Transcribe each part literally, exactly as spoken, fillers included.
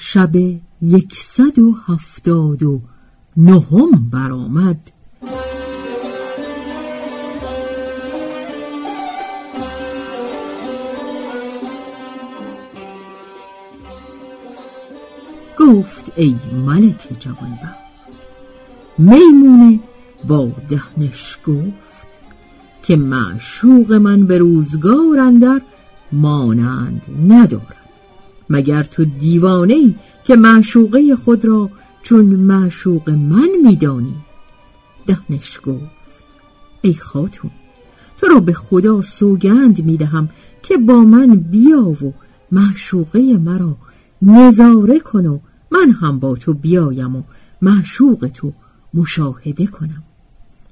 شب یکصد و هفتاد و نهم برآمد، گفت ای ملک جوانبخت. میمونه با دهنش گفت که معشوق من به روزگار اندر مانند ندارد، مگر تو دیوانه‌ای که معشوقه خود را چون معشوق من می‌دانی؟ دهنش گفت ای خاتون، تو را به خدا سوگند می‌دهم که با من بیا و معشوقه مرا نظاره کن و من هم با تو بیایم و معشوق تو مشاهده کنم.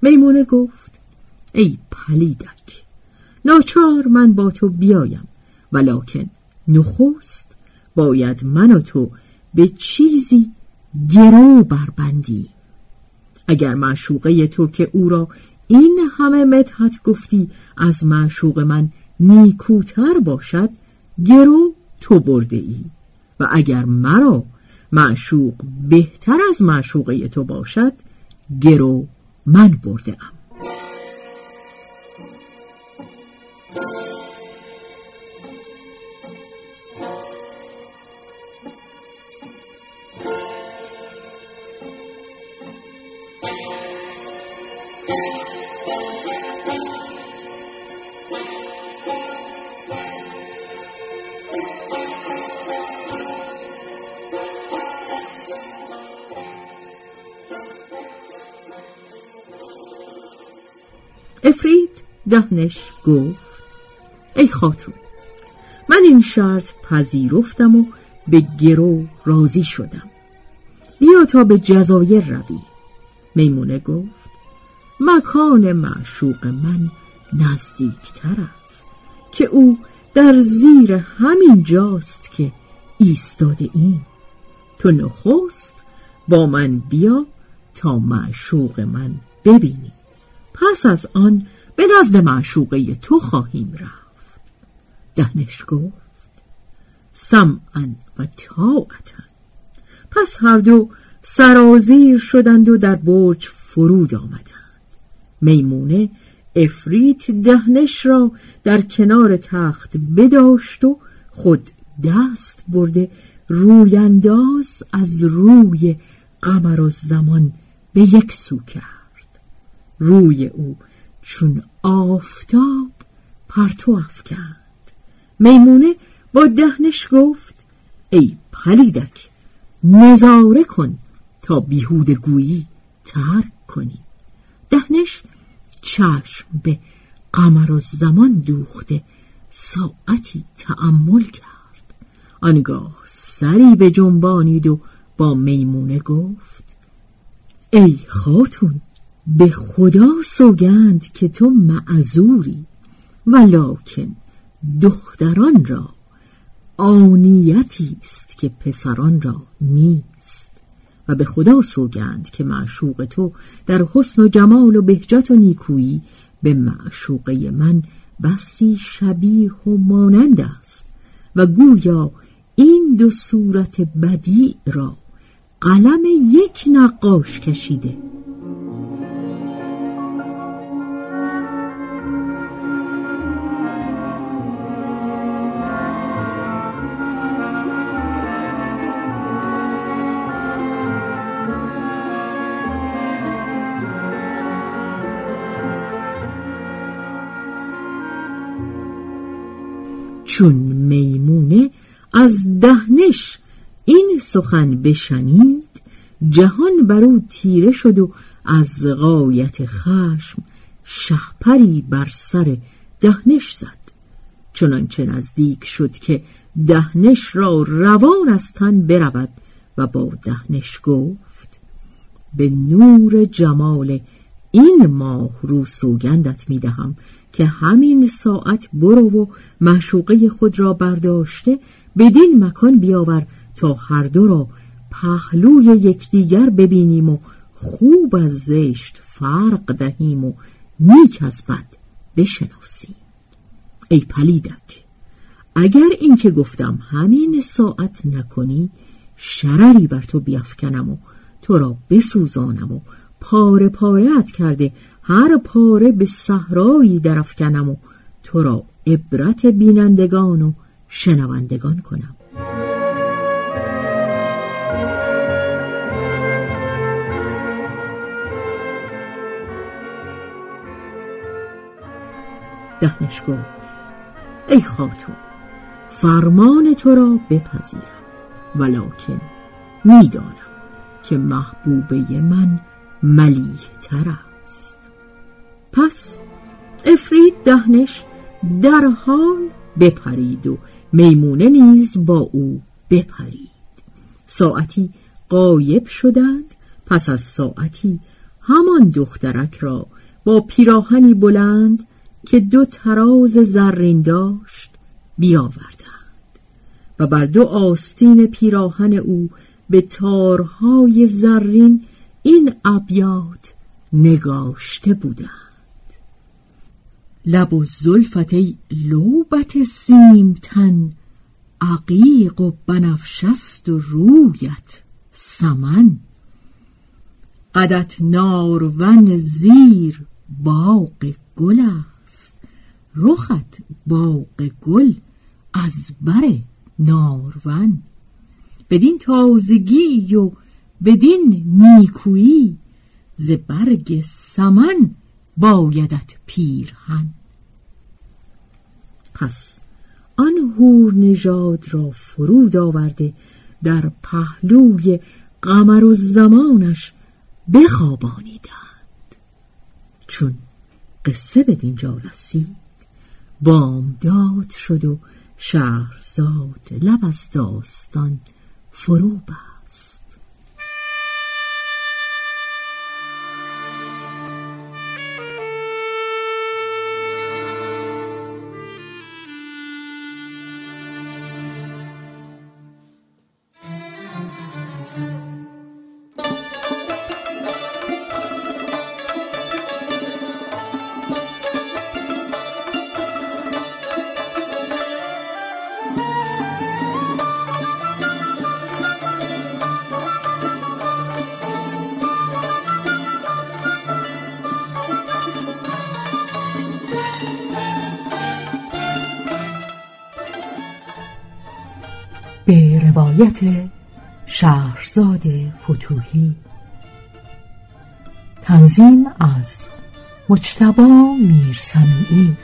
میمونه گفت ای پلیدک، ناچار من با تو بیایم، ولیکن نخست باید من و تو به چیزی گرو بربندی. اگر معشوقه تو که او را این همه مدحت گفتی از معشوق من نیکوتر باشد، گرو تو برده ای، و اگر مرا معشوق بهتر از معشوقه تو باشد، گرو من برده ام. افرید دهنش گفت ای خاتون، من این شرط پذیرفتم و به گرو راضی شدم، بیا تا به جزایر روی. میمونه گفت مکان معشوق من نزدیکتر است که او در زیر همین جاست که ایستاده ایم، تو نخست با من بیا تا معشوق من ببینی، پس از آن به نزد معشوقه تو خواهیم رفت. دهنش گفت سمعاً و طاعتاً. پس هر دو سرازیر شدند و در برج فرود آمدند. میمونه عفریت دهنش را در کنار تخت بداشت و خود دست برده رویانداز از روی قمرالزمان به یک سو کرد. روی او چون آفتاب پرتو افکند. میمونه با دهنش گفت ای پلیدک، نظاره کن تا بیهوده گویی ترک کنی. دهنش چشم به قمرالزمان دوخته ساعتی تأمل کرد، آنگاه سری به جنبانید و با میمونه گفت ای خاتون، به خدا سوگند که تو معذوری، ولیکن دختران را آنیتی است که پسران را نیست، و به خدا سوگند که معشوق تو در حسن و جمال و بهجت و نیکویی به معشوقه من بسی شبیه و مانند است، و گویا این دو صورت بدیع را قلم یک نقاش کشیده. چون میمونه از دهنش این سخن بشنید، جهان بر او تیره شد و از غایت خشم شهپری بر سر دهنش زد، چنانچه نزدیک شد که دهنش را روان از تن برود و با دهنش گفت: به نور جمال این ماه رو سوگندت می دهم که همین ساعت برو و معشوقه خود را برداشته بدین مکان بیاور تا هر دو را پهلوی یکدیگر ببینیم و خوب از زشت فرق دهیم و نیک از بد بشناسیم. ای پلیدک، اگر این که گفتم همین ساعت نکنی، شرری بر تو بیفکنم و تو را بسوزانم و پاره پاره‌ات کرده هر پاره به صحرایی درافکنم و تو را عبرت بینندگان و شنوندگان کنم. دهنش گفت: ای خاتون، فرمان تو را بپذیرم، ولیکن میدانم که محبوبه من ملیح تر است. پس افرید دهنش در حال بپرید و میمونه نیز با او بپرید. ساعتی غایب شدند، پس از ساعتی همان دخترک را با پیراهنی بلند که دو تراز زرین داشت بیاوردند و بر دو آستین پیراهن او به تارهای زرین این ابیات نگاشته بودند: لب و زلفت ای لوبت سیمتن، عقیق و بنفشست و رویت سمن، قدت نارون زیر باغ گل است، رخت باغ گل از بر نارون، بدین تازگی و بدین نیکویی، ز برگ سمن بایدت پیرهن. پس آن هور نژاد را فرود آورده در پهلوی قمرالزمانش بخوابانیدند. چون قصه به دینجا رسید، بامداد شد و شهرزاد لب از داستان فرو بست. به روایت شهرزاد فتوحی، تنظیم از مجتبی میرسمیعی.